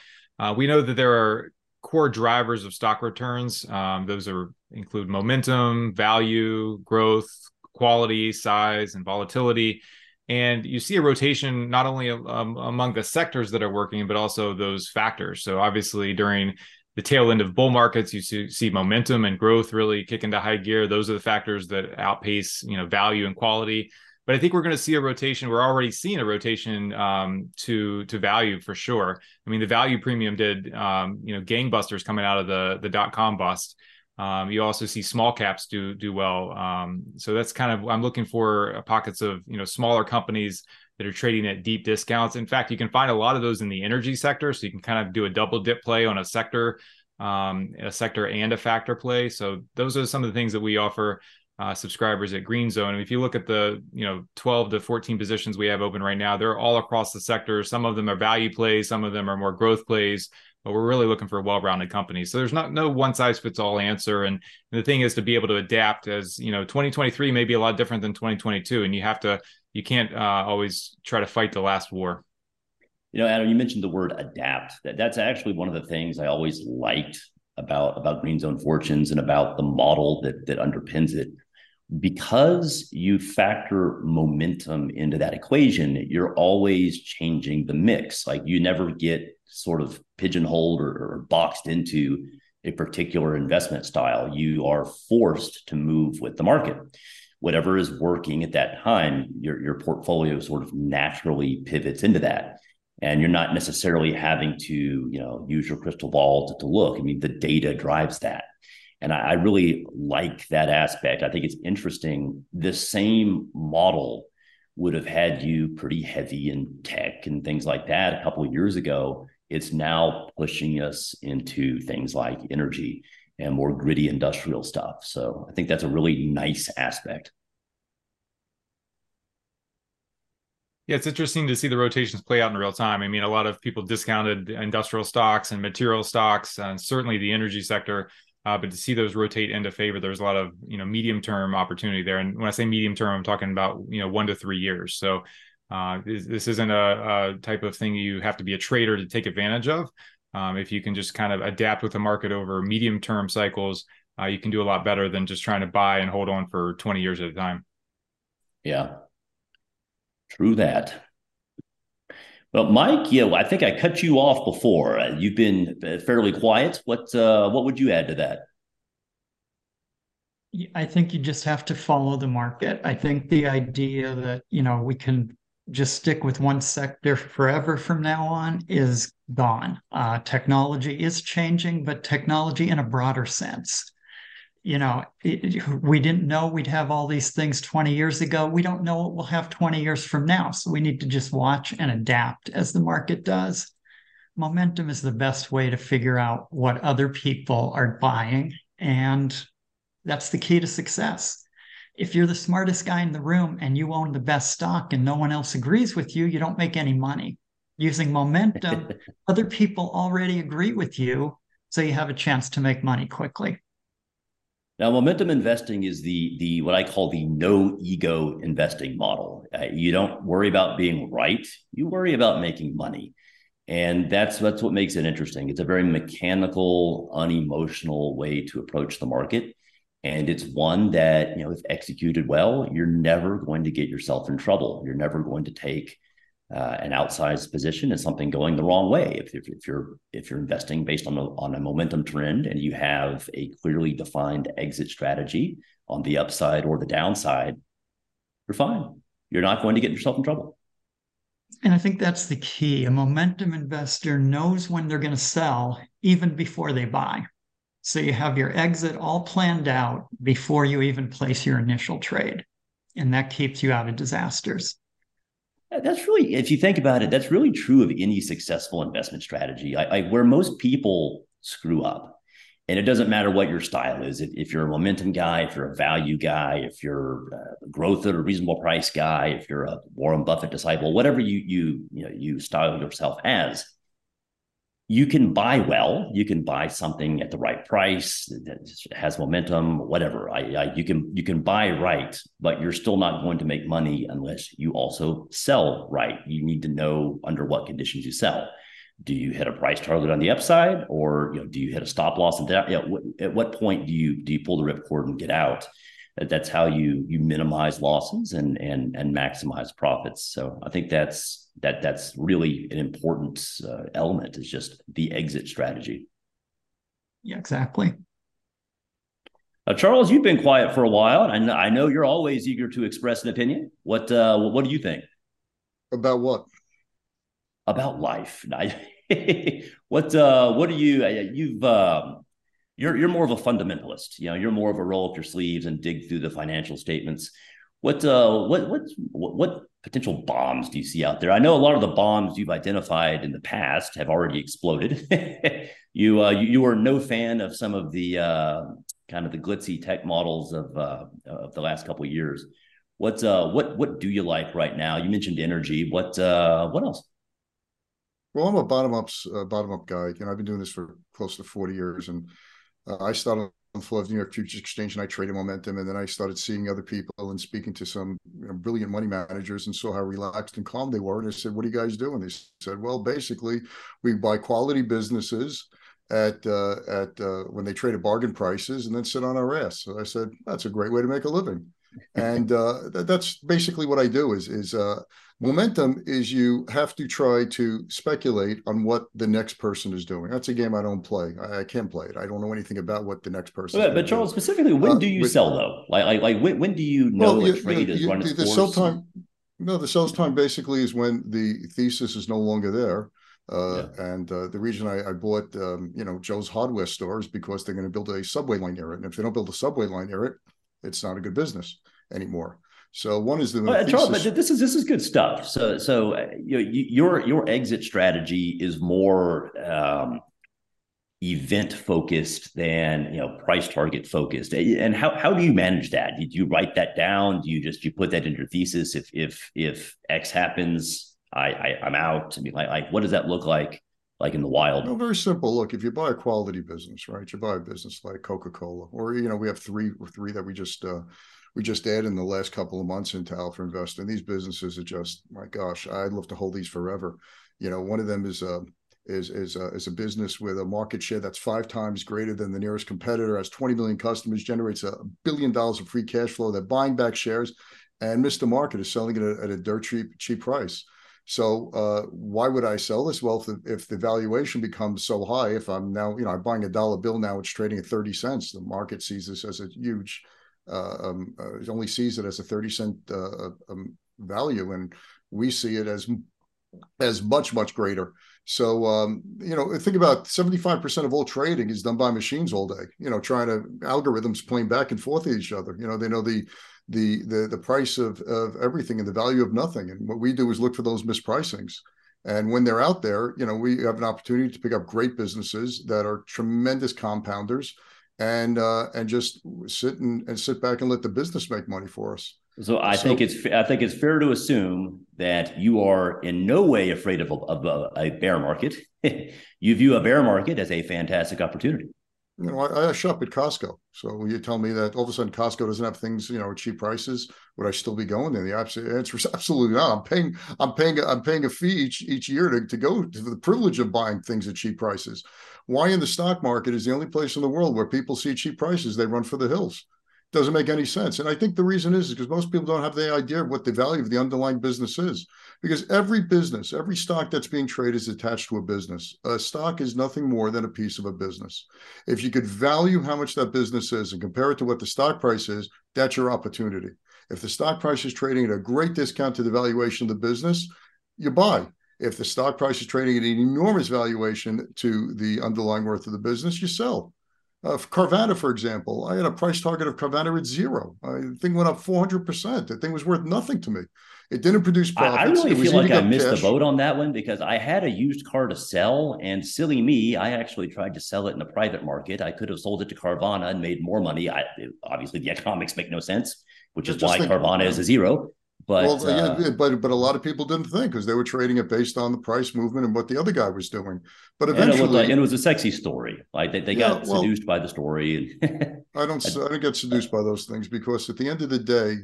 we know that there are core drivers of stock returns. Those include momentum, value, growth, quality, size, and volatility. And you see a rotation not only among the sectors that are working, but also those factors. So obviously during the tail end of bull markets, you see momentum and growth really kick into high gear. Those are the factors that outpace, you know, value and quality. But I think we're going to see a rotation. We're already seeing a rotation to value for sure. I mean, the value premium did, gangbusters coming out of the dot-com bust. You also see small caps do well. So that's kind of, I'm looking for pockets of, you know, smaller companies that are trading at deep discounts. In fact, you can find a lot of those in the energy sector. So you can kind of do a double dip play on a sector and a factor play. So those are some of the things that we offer subscribers at Green Zone. And if you look at the 12 to 14 positions we have open right now, they're all across the sector. Some of them are value plays, some of them are more growth plays, but we're really looking for well-rounded companies. So there's no one size fits all answer. And the thing is to be able to adapt as, 2023 may be a lot different than 2022. And you can't always try to fight the last war. You know, Adam, you mentioned the word adapt. That's actually one of the things I always liked about Green Zone Fortunes and about the model that underpins it. Because you factor momentum into that equation, you're always changing the mix. Like you never get sort of pigeonholed or boxed into a particular investment style. You are forced to move with the market. Whatever is working at that time, your portfolio sort of naturally pivots into that. And you're not necessarily having to, use your crystal ball to look. I mean, the data drives that. And I really like that aspect. I think it's interesting. The same model would have had you pretty heavy in tech and things like that a couple of years ago. It's now pushing us into things like energy and more gritty industrial stuff. So I think that's a really nice aspect. Yeah, it's interesting to see the rotations play out in real time. I mean, a lot of people discounted industrial stocks and material stocks, and certainly the energy sector. But to see those rotate into favor, there's a lot of, medium-term opportunity there. And when I say medium-term, I'm talking about, 1 to 3 years. So this isn't a type of thing you have to be a trader to take advantage of. If you can just kind of adapt with the market over medium-term cycles, you can do a lot better than just trying to buy and hold on for 20 years at a time. Yeah. True that. Well, Mike, I think I cut you off before. You've been fairly quiet. What would you add to that? I think you just have to follow the market. I think the idea that, we can just stick with one sector forever from now on is gone. Technology is changing, but technology in a broader sense. We didn't know we'd have all these things 20 years ago. We don't know what we'll have 20 years from now. So we need to just watch and adapt as the market does. Momentum is the best way to figure out what other people are buying. And that's the key to success. If you're the smartest guy in the room and you own the best stock and no one else agrees with you, you don't make any money. Using momentum, other people already agree with you. So you have a chance to make money quickly. Now, momentum investing is the what I call the no ego investing model. You don't worry about being right. You worry about making money. And that's what makes it interesting. It's a very mechanical, unemotional way to approach the market. And it's one that, if executed well, you're never going to get yourself in trouble. You're never going to take an outsized position in something going the wrong way. If you're investing based on a momentum trend and you have a clearly defined exit strategy on the upside or the downside, you're fine. You're not going to get yourself in trouble. And I think that's the key. A momentum investor knows when they're going to sell even before they buy. So you have your exit all planned out before you even place your initial trade. And that keeps you out of disasters. That's really, if you think about it, that's really true of any successful investment strategy. Where most people screw up, and it doesn't matter what your style is. If you're a momentum guy, if you're a value guy, if you're a growth at a reasonable price guy, if you're a Warren Buffett disciple, whatever you style yourself as, you can buy well. You can buy something at the right price that has momentum, whatever. You can buy right, but you're still not going to make money unless you also sell right. You need to know under what conditions you sell. Do you hit a price target on the upside, or do you hit a stop loss? And at what point do you pull the ripcord and get out? That's how you minimize losses and maximize profits. So I think that's really an important element, is just the exit strategy. Yeah, exactly. Charles, you've been quiet for a while, and I know you're always eager to express an opinion. What do you think? About what? About life. What do you? You're more of a fundamentalist. You're more of a roll up your sleeves and dig through the financial statements. What potential bombs do you see out there? I know a lot of the bombs you've identified in the past have already exploded. You are no fan of some of the kind of the glitzy tech models of the last couple of years. What do you like right now? You mentioned energy. What else? Well, I'm a bottom up guy. I've been doing this for close to 40 years, and I started on the floor of the New York Futures Exchange, and I traded momentum. And then I started seeing other people and speaking to some brilliant money managers, and saw how relaxed and calm they were. And I said, "What are you guys doing?" They said, "Well, basically, we buy quality businesses at when they trade at bargain prices, and then sit on our ass." So I said, "That's a great way to make a living," and that's basically what I do. Is momentum is you have to try to speculate on what the next person is doing. That's a game I don't play. I can't play it. I don't know anything about what the next person is doing. But Charles, specifically, when do you sell though? Like when do you know a trade is running its course? The sell time basically is when the thesis is no longer there. And the reason I bought, Joe's hardware store is because they're going to build a subway line near it. And if they don't build a subway line near it, it's not a good business anymore. So one is the Charles, but this is good stuff. Your exit strategy is more event focused than price target focused. And how do you manage that? Do you write that down? Do you put that in your thesis? If X happens, I'm out. I mean, like what does that look like? Like in the wild? No, very simple. Look, if you buy a quality business, right? You buy a business like Coca-Cola, or we have three that we just. We just added in the last couple of months into Alpha Investor. And these businesses are just, my gosh, I'd love to hold these forever. One of them is is a business with a market share that's 5 times greater than the nearest competitor, has 20 million customers, generates $1 billion of free cash flow. They're buying back shares and Mr. Market is selling it at a dirt cheap price. So why would I sell this? Well, if the valuation becomes so high, if I'm now, you know, I'm buying $1 bill now, it's trading at 30 cents. The market sees this as a huge, it only sees it as a 30-cent value. And we see it as much greater. So, you know, think about 75% of all trading is done by machines all day, you know, trying to algorithms playing back and forth at each other. You know the price of everything and the value of nothing. And what we do is look for those mispricings. And when they're out there, you know, we have an opportunity to pick up great businesses that are tremendous compounders and just sit back and let the business make money for us. So I think it's fair to assume that you are in no way afraid of a bear market. You view a bear market as a fantastic opportunity. You know, I shop at Costco. So when you tell me that all of a sudden Costco doesn't have things, you know, at cheap prices, would I still be going there? The answer is absolutely not. I'm paying a fee each year to go to the privilege of buying things at cheap prices. Why in the stock market is the only place in the world where people see cheap prices, they run for the hills? Doesn't make any sense. And I think the reason is because most people don't have the idea of what the value of the underlying business is, because every business, every stock that's being traded is attached to a business. A stock is nothing more than a piece of a business. If you could value how much that business is and compare it to what the stock price is, that's your opportunity. If the stock price is trading at a great discount to the valuation of the business, you buy. If the stock price is trading at an enormous valuation to the underlying worth of the business, you sell. Carvana, for example, I had a price target of Carvana at 0. The thing went up 400%. The thing was worth nothing to me. It didn't produce profits. I really feel like I missed the boat on that one because I had a used car to sell, and silly me, I actually tried to sell it in the private market. I could have sold it to Carvana and made more money. Obviously, the economics make no sense, which is why Carvana is a 0. But, well, yeah, but a lot of people didn't think because they were trading it based on the price movement and what the other guy was doing. But eventually, and it was a sexy story. Like they got seduced by the story. And I don't get seduced by those things because at the end of the day,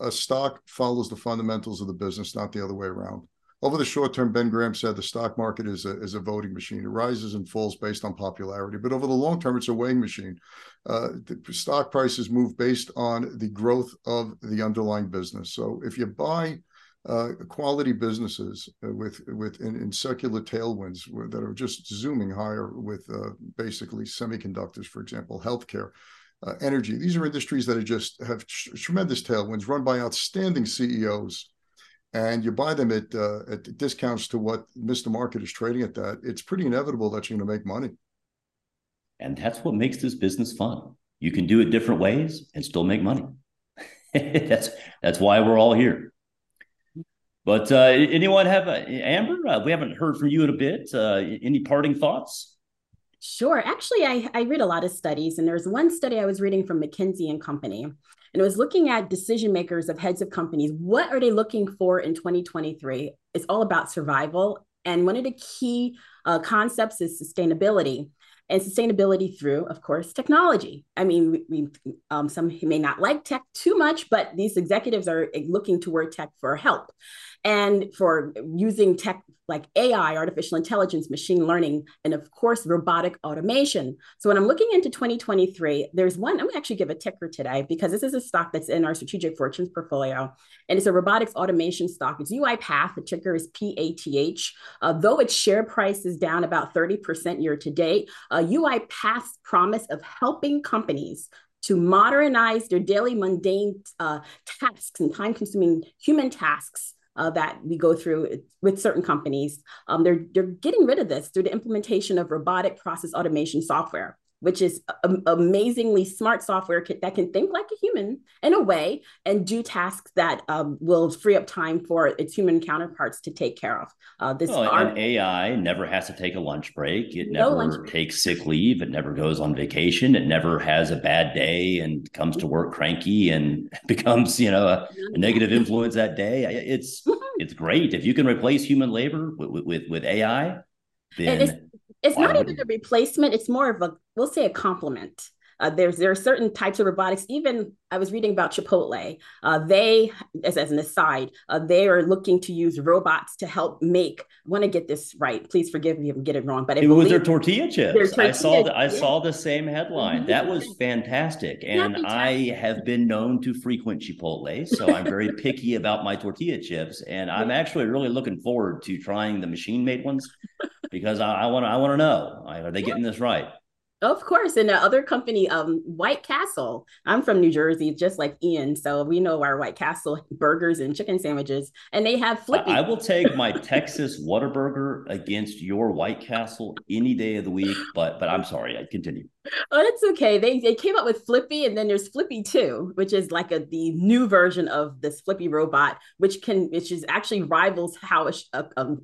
a stock follows the fundamentals of the business, not the other way around. Over the short term, Ben Graham said the stock market is a voting machine. It rises and falls based on popularity. But over the long term, it's a weighing machine. The stock prices move based on the growth of the underlying business. So if you buy quality businesses in secular tailwinds that are just zooming higher with basically semiconductors, for example, healthcare, energy, these are industries that are just have tremendous tailwinds run by outstanding CEOs. And you buy them at discounts to what Mr. Market is trading at that, it's pretty inevitable that you're going to make money. And that's what makes this business fun. You can do it different ways and still make money. That's why we're all here. But anyone have, Amber, we haven't heard from you in a bit. Any parting thoughts? Sure. Actually, I read a lot of studies, and there's one study I was reading from McKinsey and Company. And it was looking at decision makers of heads of companies. What are they looking for in 2023? It's all about survival. And one of the key concepts is sustainability. And sustainability through, of course, technology. I mean, we some may not like tech too much, but these executives are looking toward tech for help and for using tech like AI, artificial intelligence, machine learning, and of course, robotic automation. So when I'm looking into 2023, there's one, I'm gonna actually give a ticker today because this is a stock that's in our Strategic Fortunes portfolio. And it's a robotics automation stock. It's UiPath, the ticker is PATH. Though its share price is down about 30% year to date, UiPath's promise of helping companies to modernize their daily mundane tasks and time-consuming human tasks that we go through with certain companies, they're getting rid of this through the implementation of robotic process automation software, which is amazingly smart software that can think like a human in a way and do tasks that will free up time for its human counterparts to take care of. An AI never has to take a lunch break. It never takes sick leave. It never goes on vacation. It never has a bad day and comes to work cranky and becomes, you know, a negative influence that day. It's great. If you can replace human labor with AI, then... It's not even a replacement. It's more of a, we'll say, a complement. There are certain types of robotics. Even I was reading about Chipotle. They, as an aside, they are looking to use robots to help make. I want to get this right. Please forgive me if I get it wrong. But it was their tortilla chips. I saw the same headline. Mm-hmm. That was fantastic. And I have been known to frequent Chipotle, so I'm very picky about my tortilla chips. And I'm actually really looking forward to trying the machine-made ones because I want to know, are they getting this right? Of course. And the other company, White Castle. I'm from New Jersey, just like Ian. So we know our White Castle burgers and chicken sandwiches. And they have Flippy. I will take my Texas Whataburger against your White Castle any day of the week. But I'm sorry, I continue. Oh, that's okay. They came up with Flippy, and then there's Flippy 2, which is like the new version of this Flippy robot, which is actually rivals how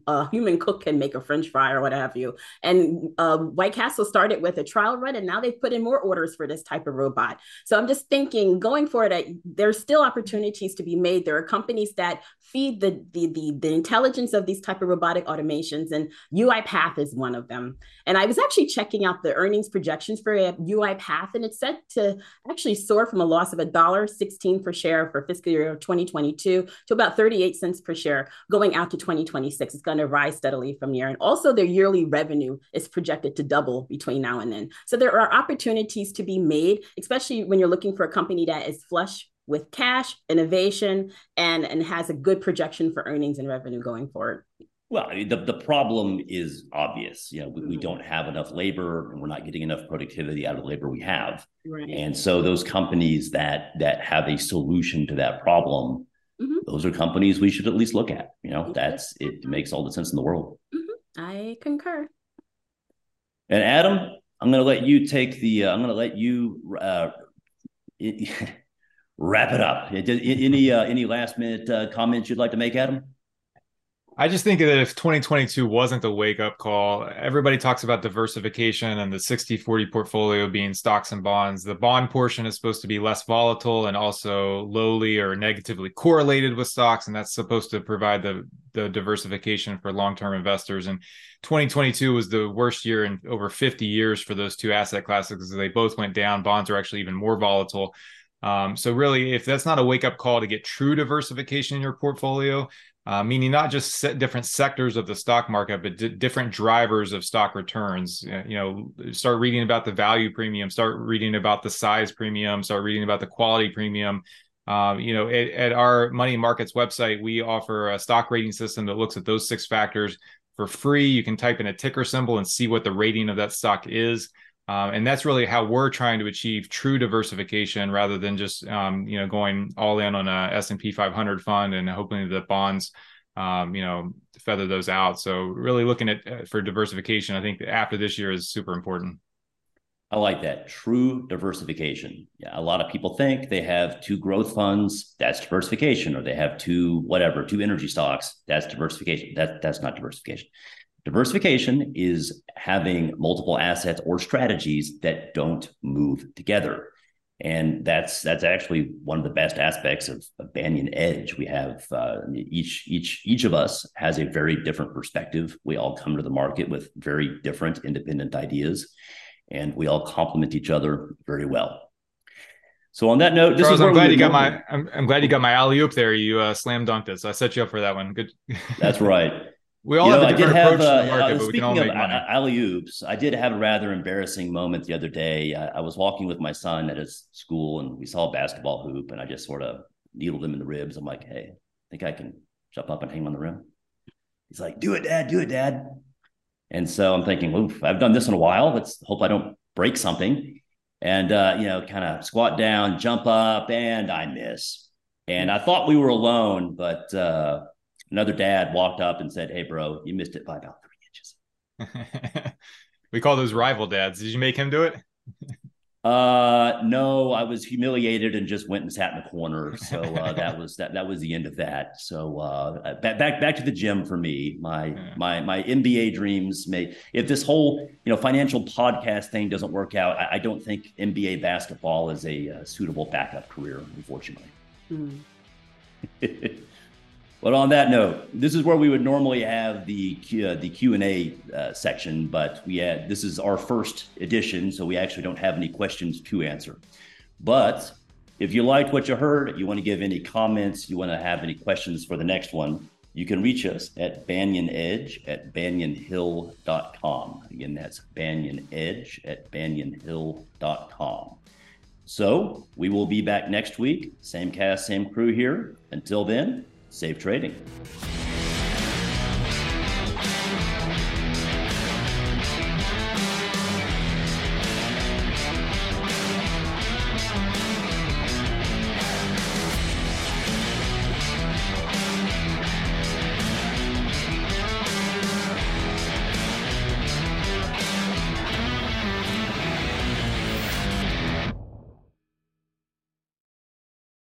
a human cook can make a French fry or what have you. And White Castle started with a trial run, and now they've put in more orders for this type of robot. So I'm just thinking, going forward, there's still opportunities to be made. There are companies that feed the intelligence of these type of robotic automations, and UiPath is one of them. And I was actually checking out the earnings projections for UiPath, and it's set to actually soar from a loss of $1.16 per share for fiscal year 2022 to about 38 cents per share going out to 2026. It's going to rise steadily from there. And also their yearly revenue is projected to double between now and then. So there are opportunities to be made, especially when you're looking for a company that is flush with cash, innovation, and has a good projection for earnings and revenue going forward. Well, the problem is obvious. You know, we don't have enough labor, and we're not getting enough productivity out of the labor we have. Right. And so those companies that have a solution to that problem, those are companies we should at least look at. You know, that's it makes all the sense in the world. Mm-hmm. I concur. And Adam, I'm going to let you take the. I'm going to let you wrap it up. Any last minute comments you'd like to make, Adam? I just think that if 2022 wasn't the wake-up call, everybody talks about diversification and the 60-40 portfolio being stocks and bonds. The bond portion is supposed to be less volatile and also lowly or negatively correlated with stocks, and that's supposed to provide the diversification for long-term investors. And 2022 was the worst year in over 50 years for those two asset classes because they both went down. Bonds are actually even more volatile. So really, if that's not a wake-up call to get true diversification in your portfolio, meaning not just different sectors of the stock market, but different drivers of stock returns. You know, start reading about the value premium, start reading about the size premium, start reading about the quality premium. You know, at our Money Markets website, we offer a stock rating system that looks at those 6 factors for free. You can type in a ticker symbol and see what the rating of that stock is. And that's really how we're trying to achieve true diversification rather than just, you know, going all in on a S&P 500 fund and hoping that bonds, you know, feather those out. So really looking at for diversification, I think after this year is super important. I like that. True diversification. Yeah, a lot of people think they have 2 growth funds, that's diversification, or they have 2 energy stocks, that's diversification. That's not diversification. Diversification is having multiple assets or strategies that don't move together. And that's actually one of the best aspects of Banyan Edge. We have each of us has a very different perspective. We all come to the market with very different independent ideas, and we all complement each other very well. So on that note, Charles, I'm glad you got my alley-oop there. You slam dunked it. So I set you up for that one. Good. That's right. We all have a different approach to the market, but we can all make money. Alley-oops, I did have a rather embarrassing moment the other day. I was walking with my son at his school, and we saw a basketball hoop, and I just sort of needled him in the ribs. I'm like, hey, think I can jump up and hang on the rim? He's like, do it, Dad. And so I'm thinking, oof, I've done this in a while. Let's hope I don't break something. And, you know, kind of squat down, jump up, and I miss. And I thought we were alone, but... another dad walked up and said, hey, bro, you missed it by about 3 inches. We call those rival dads. Did you make him do it? No, I was humiliated and just went and sat in the corner. So that was the end of that. So back to the gym for me. My MBA dreams if this whole financial podcast thing doesn't work out, I don't think MBA basketball is a suitable backup career, unfortunately. Mm. But on that note, this is where we would normally have the Q&A section, but this is our first edition, so we actually don't have any questions to answer. But if you liked what you heard, you want to give any comments, you want to have any questions for the next one, you can reach us at banyanedge@banyanhill.com. Again, that's banyanedge@banyanhill.com. So we will be back next week. Same cast, same crew here. Until then, safe trading.